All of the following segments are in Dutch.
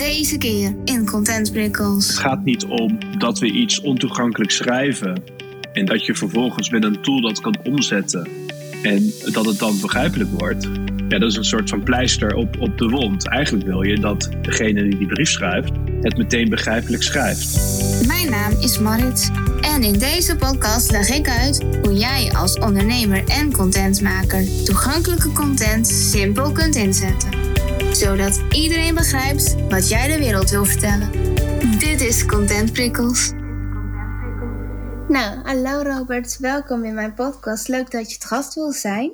Deze keer in ContentPrikkels. Het gaat niet om dat we iets ontoegankelijk schrijven en dat je vervolgens met een tool dat kan omzetten en dat het dan begrijpelijk wordt. Ja, dat is een soort van pleister op de wond. Eigenlijk wil je dat degene die die brief schrijft het meteen begrijpelijk schrijft. Mijn naam is Marit en in deze podcast leg ik uit hoe jij als ondernemer en contentmaker toegankelijke content simpel kunt inzetten. Zodat iedereen begrijpt wat jij de wereld wil vertellen. Dit is ContentPrikkels. Nou, hallo Robert, welkom in mijn podcast. Leuk dat je het gast wil zijn.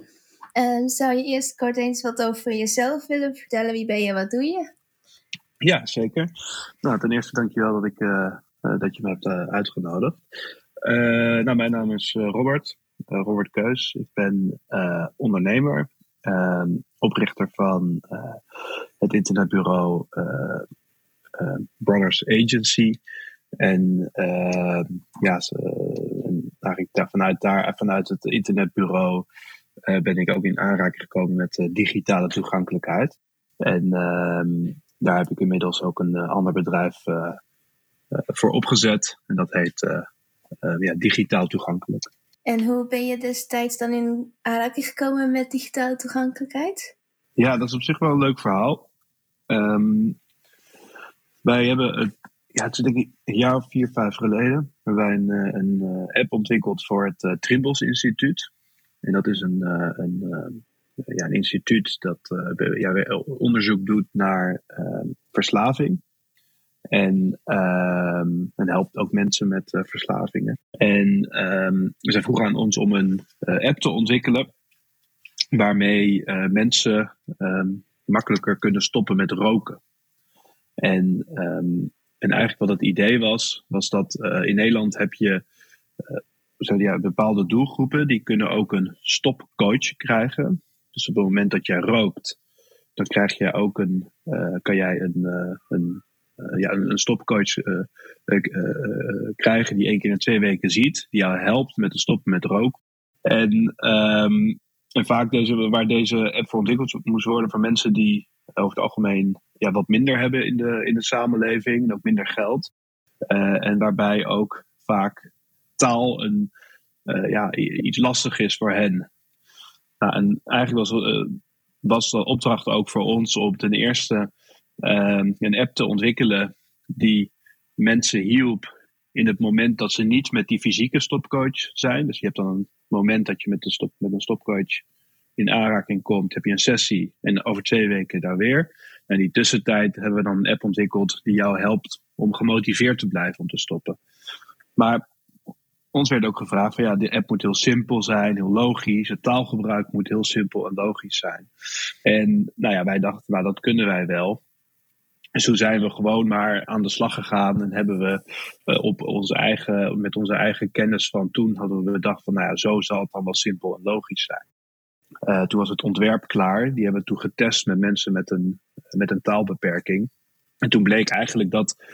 Zou je eerst kort eens wat over jezelf willen vertellen? Wie ben je, wat doe je? Ja, zeker. Nou, ten eerste dankjewel dat dat je me hebt uitgenodigd. Mijn naam is Robert Keus. Ik ben ondernemer, oprichter van het internetbureau Brothers Agency. En vanuit het internetbureau ben ik ook in aanraking gekomen met digitale toegankelijkheid. En daar heb ik inmiddels ook een ander bedrijf voor opgezet. En dat heet Digitaal Toegankelijk. En hoe ben je destijds dan in aanraking gekomen met digitale toegankelijkheid? Ja, dat is op zich wel een leuk verhaal. Wij hebben... het is denk ik een jaar of 4, 5 geleden hebben wij een app ontwikkeld voor het Trimbos Instituut. En dat is een instituut dat onderzoek doet naar verslaving. En helpt ook mensen met verslavingen. En zij vroegen aan ons om een app te ontwikkelen waarmee mensen makkelijker kunnen stoppen met roken. En eigenlijk wat het idee was dat in Nederland heb je bepaalde doelgroepen. Die kunnen ook een stopcoach krijgen. Dus op het moment dat jij rookt, dan krijg jij ook een stopcoach krijgen die 1 keer in 2 weken ziet. Die jou helpt met het stoppen met roken. En vaak waar deze app voor ontwikkeld moest worden voor mensen die over het algemeen wat minder hebben in de samenleving en ook minder geld. En waarbij ook vaak taal iets lastig is voor hen. Nou, en eigenlijk was de opdracht ook voor ons om ten eerste een app te ontwikkelen die mensen hielp in het moment dat ze niet met die fysieke stopcoach zijn. Dus je hebt dan een moment dat je met een stopcoach in aanraking komt, heb je een sessie en over 2 weken daar weer. En die tussentijd hebben we dan een app ontwikkeld die jou helpt om gemotiveerd te blijven om te stoppen. Maar ons werd ook gevraagd van de app moet heel simpel zijn, heel logisch. Het taalgebruik moet heel simpel en logisch zijn. En wij dachten, dat kunnen wij wel. Dus toen zijn we gewoon maar aan de slag gegaan en hebben we met onze eigen kennis van toen hadden we bedacht van zo zal het dan wel simpel en logisch zijn. Toen was het ontwerp klaar. Die hebben we toen getest met mensen met een taalbeperking. En toen bleek eigenlijk dat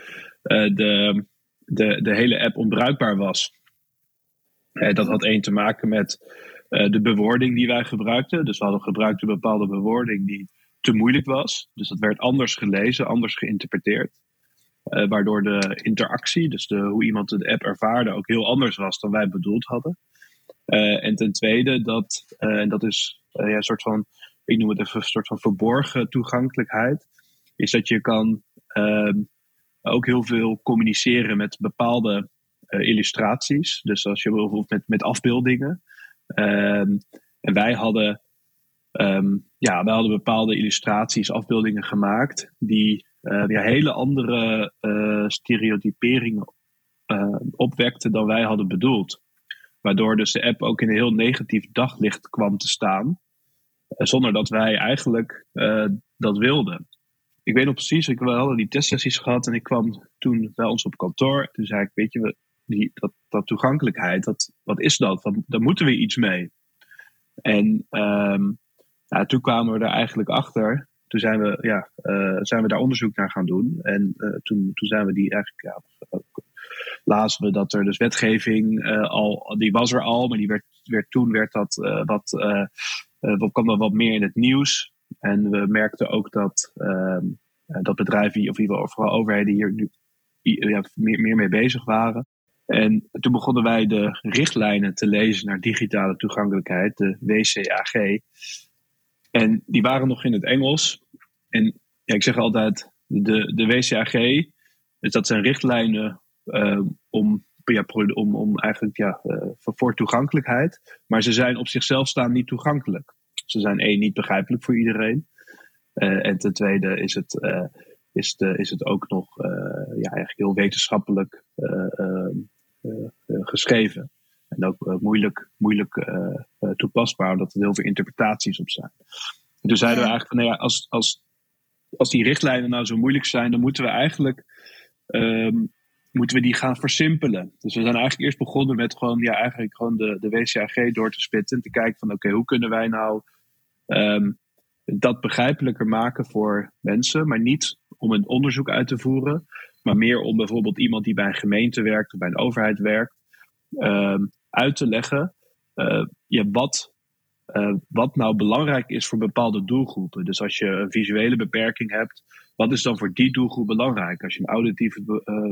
de hele app onbruikbaar was. Dat had 1 te maken met de bewoording die wij gebruikten. Dus we hadden gebruikt een bepaalde bewoording die te moeilijk was. Dus dat werd anders gelezen, anders geïnterpreteerd. Waardoor de interactie, dus hoe iemand de app ervaarde, ook heel anders was dan wij bedoeld hadden. En ten tweede, een soort van, ik noem het even een soort van verborgen toegankelijkheid, is dat je kan ook heel veel communiceren met bepaalde illustraties. Dus als je bijvoorbeeld met afbeeldingen. En wij hadden, bepaalde illustraties, afbeeldingen gemaakt die hele andere stereotyperingen opwekten dan wij hadden bedoeld. Waardoor dus de app ook in een heel negatief daglicht kwam te staan. Zonder dat wij eigenlijk dat wilden. Ik weet nog precies, we hadden die testsessies gehad. En ik kwam toen bij ons op kantoor. Toen zei ik, weet je, dat toegankelijkheid, wat is dat? Daar moeten we iets mee. En toen kwamen we er eigenlijk achter. Toen zijn we daar onderzoek naar gaan doen. En toen zijn we die eigenlijk... lazen we dat er dus wetgeving die was er al, maar die kwam dan wat meer in het nieuws. En we merkten ook dat dat bedrijven, of in ieder geval vooral overheden, hier nu meer mee bezig waren. En toen begonnen wij de richtlijnen te lezen naar digitale toegankelijkheid, de WCAG. En die waren nog in het Engels. En ja, ik zeg altijd, de WCAG, dus dat zijn richtlijnen om eigenlijk voor toegankelijkheid. Maar ze zijn op zichzelf staan niet toegankelijk. Ze zijn 1, niet begrijpelijk voor iedereen. En ten tweede is het ook nog eigenlijk heel wetenschappelijk geschreven. En ook moeilijk toepasbaar, omdat er heel veel interpretaties op zijn. En toen zeiden we eigenlijk van, als die richtlijnen nou zo moeilijk zijn, dan moeten we eigenlijk die gaan versimpelen. Dus we zijn eigenlijk eerst begonnen met gewoon de WCAG door te spitten. En te kijken van oké, hoe kunnen wij nou dat begrijpelijker maken voor mensen. Maar niet om een onderzoek uit te voeren. Maar meer om bijvoorbeeld iemand die bij een gemeente werkt of bij een overheid werkt. Uit te leggen wat nou belangrijk is voor bepaalde doelgroepen. Dus als je een visuele beperking hebt, wat is dan voor die doelgroep belangrijk? Als je een auditieve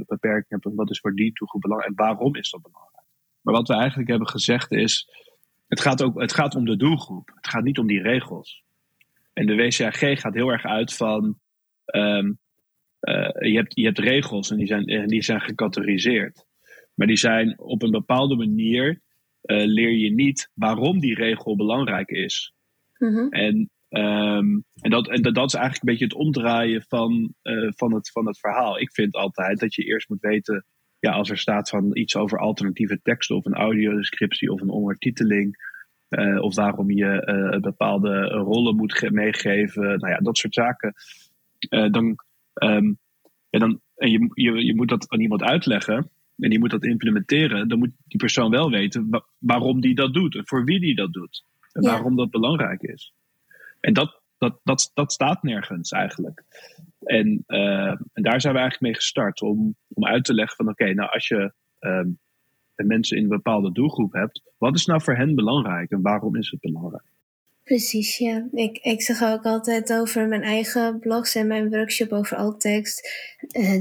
beperking hebt, wat is voor die doelgroep belangrijk? En waarom is dat belangrijk? Maar wat we eigenlijk hebben gezegd is, het gaat om de doelgroep. Het gaat niet om die regels. En de WCAG gaat heel erg uit van, je hebt regels en die zijn gecategoriseerd. Maar die zijn op een bepaalde manier, leer je niet waarom die regel belangrijk is. Mm-hmm. En dat is eigenlijk een beetje het omdraaien van het verhaal. Ik vind altijd dat je eerst moet weten, als er staat van iets over alternatieve teksten of een audiodescriptie of een ondertiteling. Of waarom je bepaalde rollen moet meegeven. Dat soort zaken. Je moet dat aan iemand uitleggen. En die moet dat implementeren. Dan moet die persoon wel weten waarom die dat doet. En voor wie die dat doet. En waarom dat belangrijk is. En dat staat nergens eigenlijk. En daar zijn we eigenlijk mee gestart. Om uit te leggen van als je mensen in een bepaalde doelgroep hebt, wat is nou voor hen belangrijk en waarom is het belangrijk? Precies, ja. Ik zeg ook altijd over mijn eigen blogs en mijn workshop over alttekst.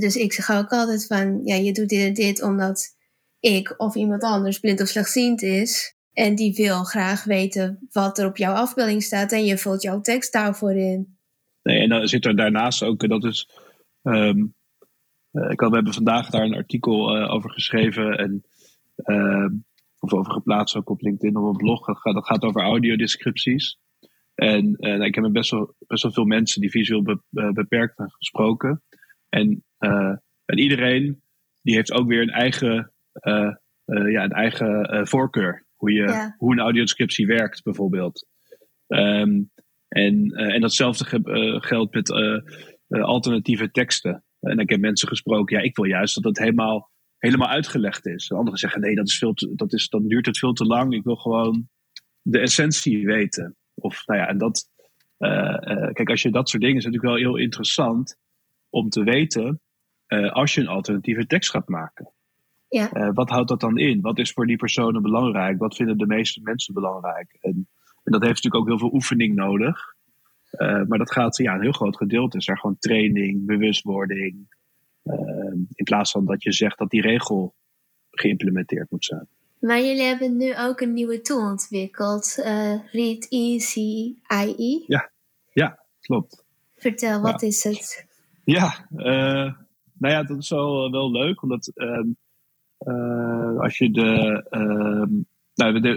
Dus ik zeg ook altijd van, je doet dit en dit omdat ik of iemand anders blind of slechtziend is en die wil graag weten wat er op jouw afbeelding staat en je vult jouw tekst daarvoor in. Nee, en dan zit er daarnaast ook, dat is we hebben vandaag daar een artikel over geschreven en of over geplaatst ook op LinkedIn of op blog. Dat gaat over audiodescripties. En ik heb best wel veel mensen die visueel beperkt zijn gesproken. En iedereen die heeft ook weer een eigen voorkeur. Hoe een audiodescriptie werkt bijvoorbeeld. En datzelfde geldt met alternatieve teksten. En ik heb mensen gesproken. Ik wil juist dat het helemaal uitgelegd is. Anderen zeggen, nee, dan duurt het veel te lang. Ik wil gewoon de essentie weten. Kijk, als je dat soort dingen, is natuurlijk wel heel interessant om te weten als je een alternatieve tekst gaat maken. Ja. Wat houdt dat dan in? Wat is voor die personen belangrijk? Wat vinden de meeste mensen belangrijk? En dat heeft natuurlijk ook heel veel oefening nodig. Maar dat gaat, een heel groot gedeelte is daar gewoon training, bewustwording. In plaats van dat je zegt dat die regel geïmplementeerd moet zijn. Maar jullie hebben nu ook een nieuwe tool ontwikkeld. Read Easy AI. Ja, klopt. Vertel, wat is het? Dat is wel leuk. Omdat als je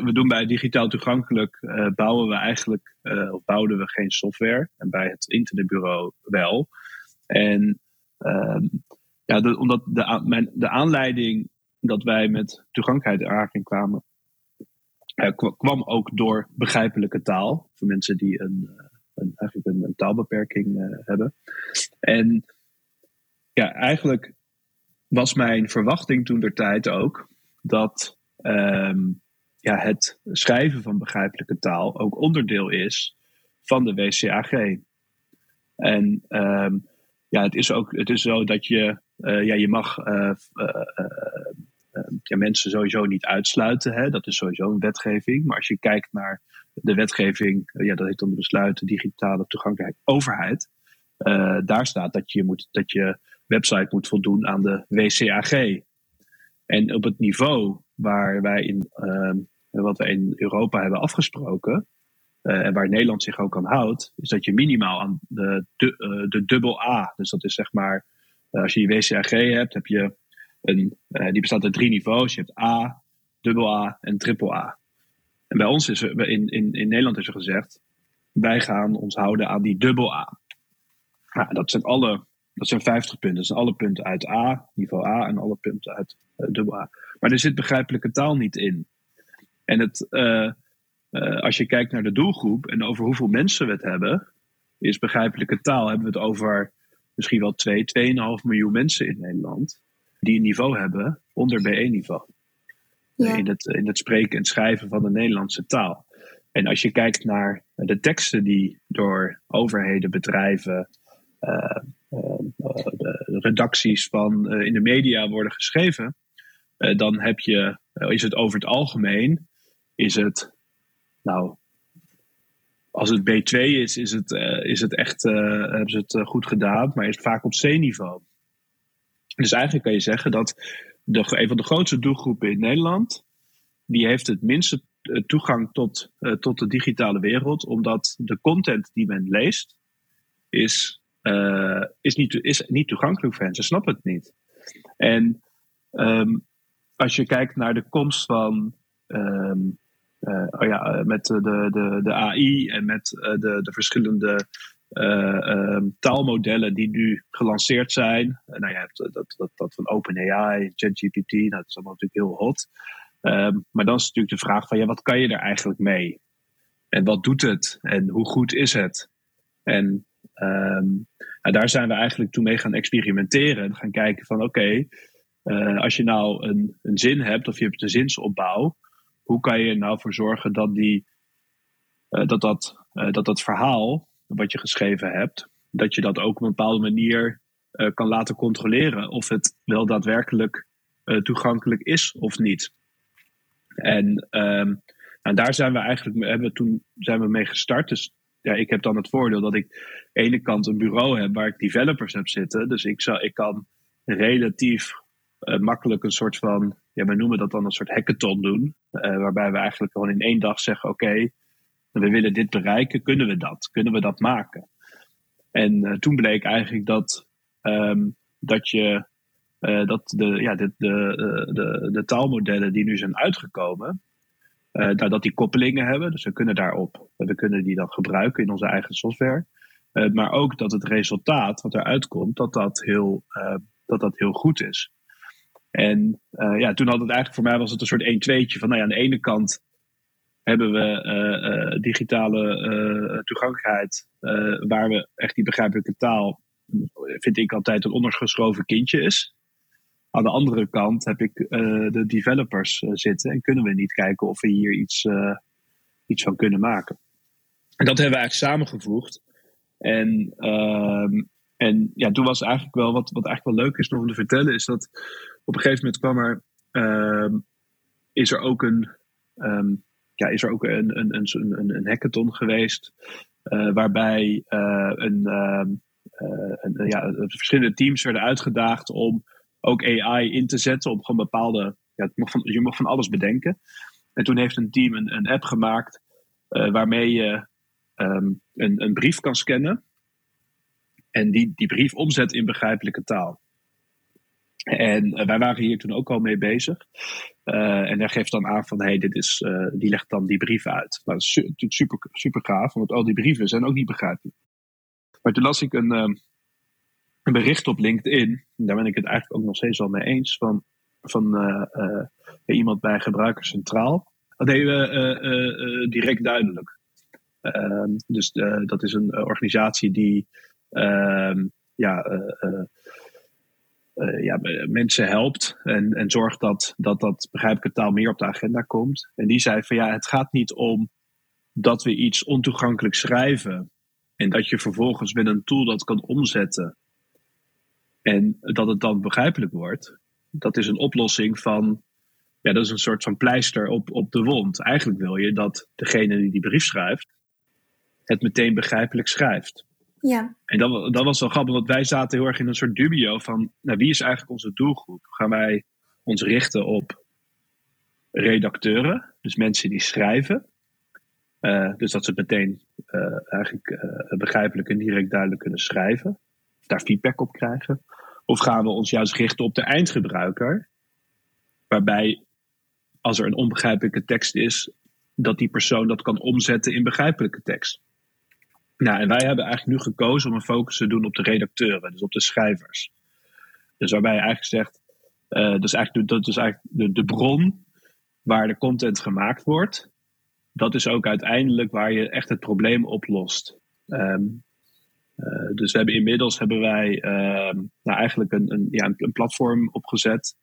we doen bij Digitaal Toegankelijk, bouwden we geen software. En bij het internetbureau wel. En omdat de aanleiding dat wij met toegankelijkheid in aanraking kwamen, kwam ook door begrijpelijke taal. Voor mensen die een taalbeperking hebben. En eigenlijk was mijn verwachting toentertijd ook dat het schrijven van begrijpelijke taal ook onderdeel is van de WCAG. En het is zo dat je mag mensen sowieso niet uitsluiten. Hè? Dat is sowieso een wetgeving. Maar als je kijkt naar de wetgeving, dat heet dan de besluiten digitale toegankelijkheid overheid. Daar staat dat je website moet voldoen aan de WCAG. En op het niveau waar wij wat wij in Europa hebben afgesproken, en waar Nederland zich ook aan houdt, is dat je minimaal aan de dubbel A, dus dat is zeg maar, als je je WCAG hebt, heb je die bestaat uit 3 niveaus. Je hebt A, dubbel A en triple A. En bij ons is er, in Nederland is er gezegd, wij gaan ons houden aan die dubbel A. Nou, dat zijn 50 punten. Dat zijn alle punten uit A, niveau A, en alle punten uit dubbel A. Maar er zit begrijpelijke taal niet in. En als je kijkt naar de doelgroep en over hoeveel mensen we het hebben, is begrijpelijke taal, hebben we het over misschien wel 2,5 miljoen mensen in Nederland die een niveau hebben onder B1-niveau. Ja. In het spreken en schrijven van de Nederlandse taal. En als je kijkt naar de teksten die door overheden, bedrijven, redacties van in de media worden geschreven, dan heb je, is het over het algemeen, is het, nou, als het B2 is het echt, hebben ze het goed gedaan, maar is het vaak op C-niveau. Dus eigenlijk kan je zeggen dat een van de grootste doelgroepen in Nederland, die heeft het minste toegang tot de digitale wereld, omdat de content die men leest is niet toegankelijk voor hen. Ze snappen het niet. En als je kijkt naar de komst van met de AI en met de verschillende taalmodellen die nu gelanceerd zijn. Nou ja, dat van OpenAI, ChatGPT, nou, dat is allemaal natuurlijk heel hot. Maar dan is natuurlijk de vraag van, ja, wat kan je er eigenlijk mee? En wat doet het? En hoe goed is het? En daar zijn we eigenlijk toen mee gaan experimenteren. En gaan kijken van, oké, als je nou een zin hebt of je hebt een zinsopbouw, hoe kan je er nou voor zorgen dat dat verhaal wat je geschreven hebt, dat je dat ook op een bepaalde manier kan laten controleren of het wel daadwerkelijk toegankelijk is of niet. En daar zijn we eigenlijk toen mee gestart. Dus ja, ik heb dan het voordeel dat ik aan de ene kant een bureau heb waar ik developers heb zitten. Dus ik kan relatief makkelijk een soort van, ja, we noemen dat dan een soort hackathon doen. Waarbij we eigenlijk gewoon in 1 dag zeggen, oké, we willen dit bereiken, kunnen we dat maken? En toen bleek eigenlijk dat de taalmodellen die nu zijn uitgekomen, dat die koppelingen hebben. Dus we kunnen daarop. We kunnen die dan gebruiken in onze eigen software. Maar ook dat het resultaat wat eruit komt, dat heel goed is. En toen had het eigenlijk voor mij was het een soort 1-2'tje van, nou ja, aan de ene kant hebben we digitale toegankelijkheid, waar we echt die begrijpelijke taal, vind ik altijd, een ondergeschoven kindje is. Aan de andere kant heb ik de developers zitten en kunnen we niet kijken of we hier iets van kunnen maken. En dat hebben we eigenlijk samengevoegd. En toen was eigenlijk wel, wat eigenlijk wel leuk is nog om te vertellen, is dat op een gegeven moment is er ook een hackathon geweest, waarbij verschillende teams werden uitgedaagd om ook AI in te zetten op gewoon bepaalde, ja, je mag van alles bedenken. En toen heeft een team een app gemaakt waarmee je een brief kan scannen en die brief omzet in begrijpelijke taal. En wij waren hier toen ook al mee bezig. En daar geeft dan aan van, hey, die legt dan die brief uit. Nou, dat is natuurlijk super gaaf, want al die brieven zijn ook niet begrijpelijk. Maar toen las ik een bericht op LinkedIn. En daar ben ik het eigenlijk ook nog steeds wel mee eens. Van iemand bij Gebruikers Centraal. Dat deden we direct duidelijk. Dus dat is een organisatie die mensen helpt en zorgt dat begrijpelijke taal meer op de agenda komt. En die zei van, ja, het gaat niet om dat we iets ontoegankelijk schrijven en dat je vervolgens met een tool dat kan omzetten en dat het dan begrijpelijk wordt. Dat is een oplossing van, ja, dat is een soort van pleister op de wond. Eigenlijk wil je dat degene die brief schrijft het meteen begrijpelijk schrijft. Ja. En dat was wel grappig, want wij zaten heel erg in een soort dubio van, nou, wie is eigenlijk onze doelgroep? Gaan wij ons richten op redacteuren, dus mensen die schrijven? Dus dat ze meteen eigenlijk begrijpelijk en direct duidelijk kunnen schrijven. Daar feedback op krijgen. Of gaan we ons juist richten op de eindgebruiker? Waarbij, als er een onbegrijpelijke tekst is, dat die persoon dat kan omzetten in begrijpelijke tekst. Nou, en wij hebben eigenlijk nu gekozen om een focus te doen op de redacteuren, dus op de schrijvers. Dus waarbij je eigenlijk zegt, dat is eigenlijk de bron waar de content gemaakt wordt. Dat is ook uiteindelijk waar je echt het probleem oplost. Dus we hebben inmiddels hebben wij eigenlijk een platform opgezet,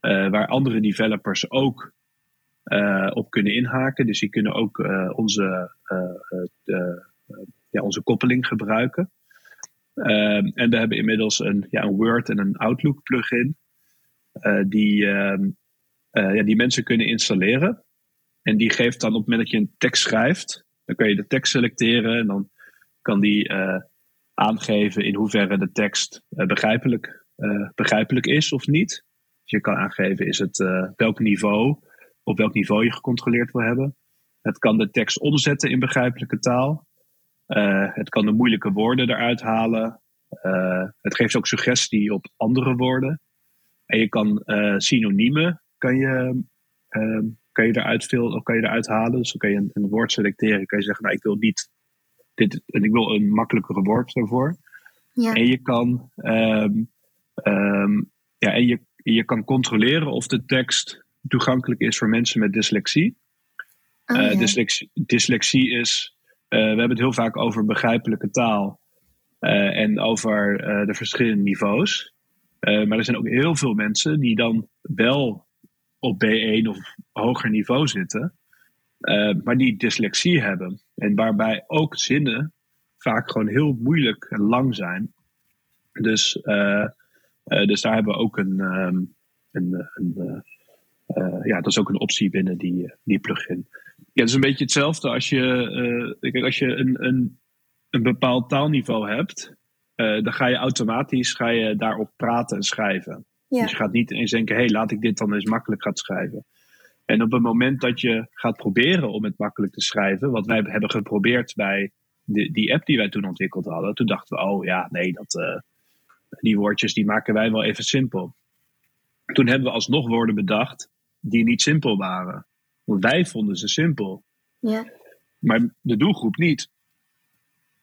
waar andere developers ook op kunnen inhaken. Dus die kunnen ook onze koppeling gebruiken. En we hebben inmiddels een Word en een Outlook plugin, die mensen kunnen installeren. En die geeft dan op het moment dat je een tekst schrijft, dan kun je de tekst selecteren en dan kan die aangeven in hoeverre de tekst begrijpelijk is of niet. Dus je kan aangeven op welk niveau je gecontroleerd wil hebben. Het kan de tekst omzetten in begrijpelijke taal. Het kan de moeilijke woorden eruit halen. Het geeft ook suggestie op andere woorden. En je kan synoniemen kan je eruit halen. Dus dan kan je een woord selecteren. Kan je zeggen, nou, ik wil niet dit en ik wil een makkelijkere woord daarvoor. Ja. En je kan je kan controleren of de tekst toegankelijk is voor mensen met dyslexie. Oh, ja. Dyslexie is, we hebben het heel vaak over begrijpelijke taal en over de verschillende niveaus. Maar er zijn ook heel veel mensen die dan wel op B1 of hoger niveau zitten, maar die dyslexie hebben. En waarbij ook zinnen vaak gewoon heel moeilijk en lang zijn. Dus daar hebben we ook dat is ook een optie binnen die plugin. Ja, het is een beetje hetzelfde als je een bepaald taalniveau hebt, dan ga je automatisch daarop praten en schrijven. Ja. Dus je gaat niet eens denken, hey, laat ik dit dan eens makkelijk gaan schrijven. En op het moment dat je gaat proberen om het makkelijk te schrijven, wat wij hebben geprobeerd bij die app die wij toen ontwikkeld hadden, toen dachten we, oh ja, nee, die woordjes die maken wij wel even simpel. Toen hebben we alsnog woorden bedacht die niet simpel waren. Want wij vonden ze simpel. Ja. Maar de doelgroep niet.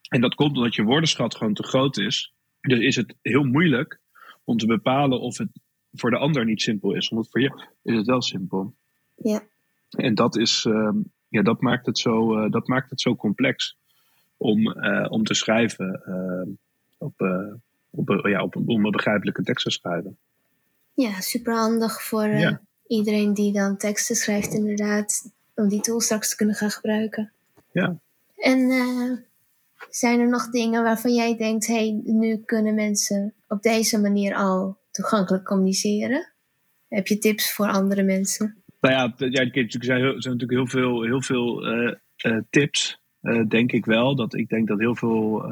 En dat komt omdat je woordenschat gewoon te groot is. Dus is het heel moeilijk om te bepalen of het voor de ander niet simpel is. Want voor je is het wel simpel. Ja. En dat maakt het zo complex om te schrijven, om een begrijpelijke tekst te schrijven. Ja, superhandig voor iedereen die dan teksten schrijft, inderdaad, om die tool straks te kunnen gaan gebruiken. Ja. En zijn er nog dingen waarvan jij denkt, hey, nu kunnen mensen op deze manier al toegankelijk communiceren? Heb je tips voor andere mensen? Nou ja, er zijn natuurlijk heel veel tips, denk ik wel. Ik denk dat heel veel,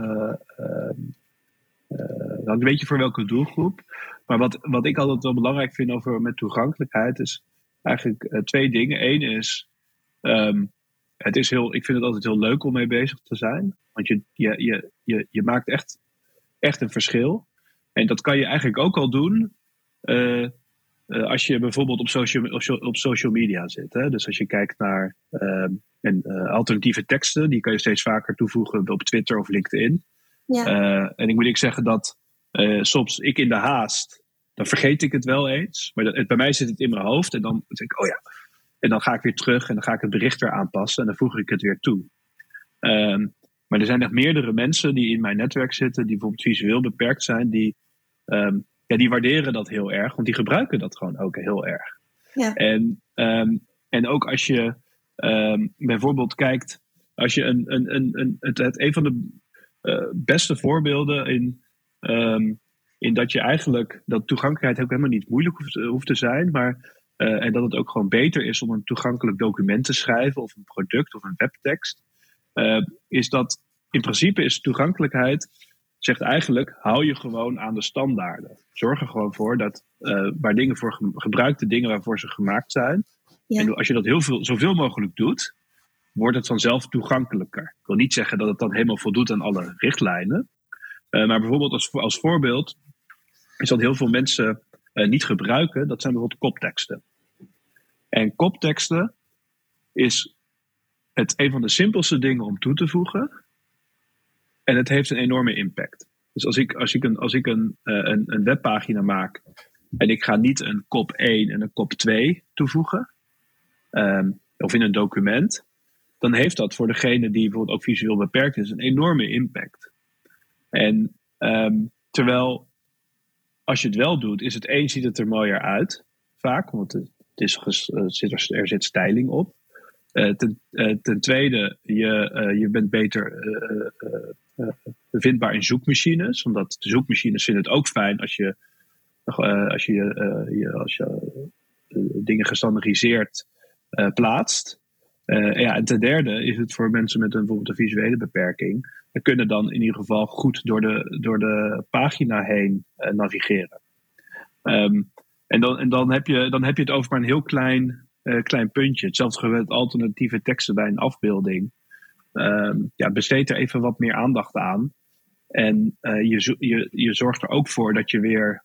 een beetje voor welke doelgroep. Maar wat ik altijd wel belangrijk vind met toegankelijkheid is eigenlijk twee dingen. Eén is, ik vind het altijd heel leuk om mee bezig te zijn. Want je maakt echt een verschil. En dat kan je eigenlijk ook al doen als je bijvoorbeeld op social media zit. Hè? Dus als je kijkt naar alternatieve teksten, die kan je steeds vaker toevoegen op Twitter of LinkedIn. Ja. En ik moet ik zeggen dat soms ik in de haast, dan vergeet ik het wel eens. Maar bij mij zit het in mijn hoofd en dan denk ik, oh ja. En dan ga ik weer terug en dan ga ik het bericht er aanpassen en dan voeg ik het weer toe. Maar er zijn echt meerdere mensen die in mijn netwerk zitten, die bijvoorbeeld visueel beperkt zijn, die waarderen dat heel erg, want die gebruiken dat gewoon ook heel erg. Ja. En ook als je bijvoorbeeld kijkt, als je een van de beste voorbeelden in dat je eigenlijk dat toegankelijkheid ook helemaal niet moeilijk hoeft te zijn, maar en dat het ook gewoon beter is om een toegankelijk document te schrijven of een product of een webtekst, is dat in principe is toegankelijkheid, zegt eigenlijk, hou je gewoon aan de standaarden. Zorg er gewoon voor dat waar dingen voor gebruik de dingen waarvoor ze gemaakt zijn. Ja. En als je dat zoveel mogelijk doet, wordt het vanzelf toegankelijker. Ik wil niet zeggen dat het dan helemaal voldoet aan alle richtlijnen. Maar bijvoorbeeld als voorbeeld is dat heel veel mensen niet gebruiken. Dat zijn bijvoorbeeld kopteksten. En kopteksten is het een van de simpelste dingen om toe te voegen. En het heeft een enorme impact. Dus als ik een webpagina maak en ik ga niet een kop 1 en een kop 2 toevoegen. Of in een document. Dan heeft dat voor degene die bijvoorbeeld ook visueel beperkt is een enorme impact. En terwijl als je het wel doet, is het één, ziet het er mooier uit. Vaak, want er zit styling op. Ten tweede, je bent beter vindbaar in zoekmachines. Omdat de zoekmachines vinden het ook fijn als je dingen gestandaardiseerd plaatst. En ten derde is het voor mensen met bijvoorbeeld een visuele beperking. We kunnen dan in ieder geval goed door de pagina heen navigeren. En dan heb je het over maar een heel klein puntje. Hetzelfde met alternatieve teksten bij een afbeelding. Besteed er even wat meer aandacht aan. En je zorgt er ook voor dat je weer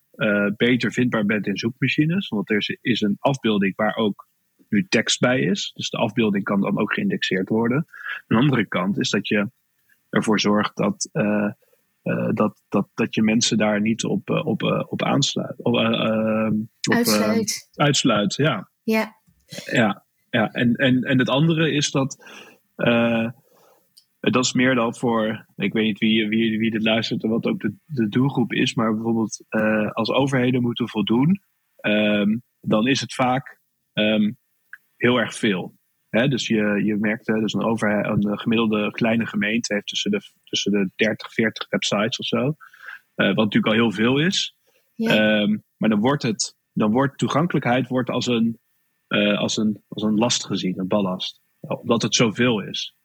beter vindbaar bent in zoekmachines. Want er is een afbeelding waar ook nu tekst bij is. Dus de afbeelding kan dan ook geïndexeerd worden. Een andere kant is dat je ervoor zorgt dat je mensen daar niet op aansluit. Uitsluit, ja. Ja. Ja. En het andere is dat is meer dan voor, ik weet niet wie dit luistert en wat ook de doelgroep is, maar bijvoorbeeld als overheden moeten voldoen, dan is het vaak heel erg veel. Hè? Dus je merkt, dus een gemiddelde kleine gemeente heeft tussen de 30, 40 websites of zo. Wat natuurlijk al heel veel is. Ja. Maar dan wordt toegankelijkheid als een last gezien, een ballast. Omdat het zoveel is.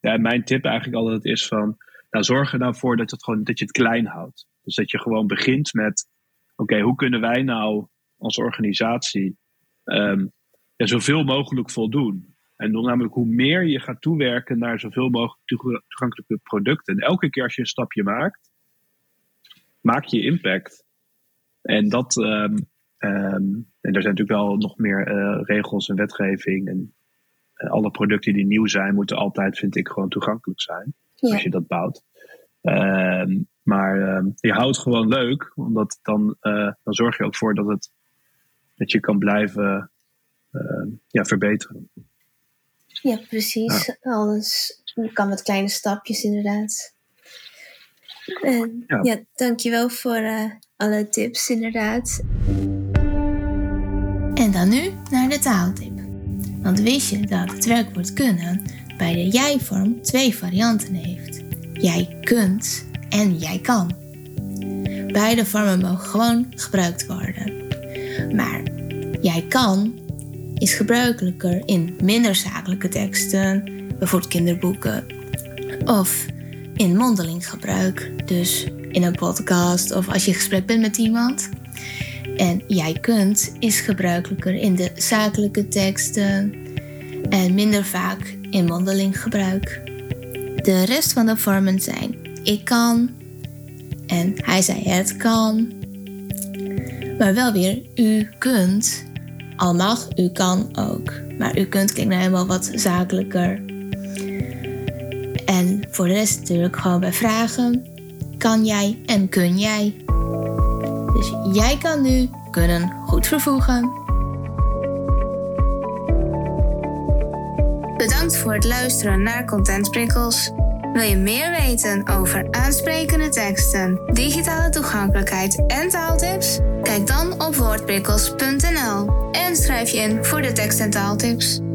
Mijn tip eigenlijk altijd is van, zorg er nou voor dat je het klein houdt. Dus dat je gewoon begint met, oké, hoe kunnen wij nou als organisatie zoveel mogelijk voldoen. En dan namelijk hoe meer je gaat toewerken naar zoveel mogelijk toegankelijke producten. En elke keer als je een stapje maakt, maak je impact. En dat en er zijn natuurlijk wel nog meer regels en wetgeving. En alle producten die nieuw zijn, moeten altijd, vind ik, gewoon toegankelijk zijn. Ja. Als je dat bouwt. Maar je houdt gewoon leuk. Omdat dan zorg je ook voor dat je kan blijven verbeteren. Ja, precies. Ja. Anders kan met kleine stapjes inderdaad. Dankjewel voor alle tips inderdaad. En dan nu naar de taaltip. Want wist je dat het werkwoord kunnen bij de jij-vorm twee varianten heeft? Jij kunt en jij kan. Beide vormen mogen gewoon gebruikt worden. Maar jij kan is gebruikelijker in minder zakelijke teksten, bijvoorbeeld kinderboeken, of in mondeling gebruik, dus in een podcast of als je in gesprek bent met iemand. En jij kunt is gebruikelijker in de zakelijke teksten en minder vaak in mondeling gebruik. De rest van de vormen zijn ik kan en hij zei het kan, maar wel weer u kunt. Al mag, u kan ook. Maar u kunt klinkt nou helemaal wat zakelijker. En voor de rest natuurlijk gewoon bij vragen. Kan jij en kun jij? Dus jij kan nu kunnen goed vervoegen. Bedankt voor het luisteren naar ContentPrikkels. Wil je meer weten over aansprekende teksten, digitale toegankelijkheid en taaltips? Kijk dan op woordprikkels.nl en schrijf je in voor de tekst- en taaltips.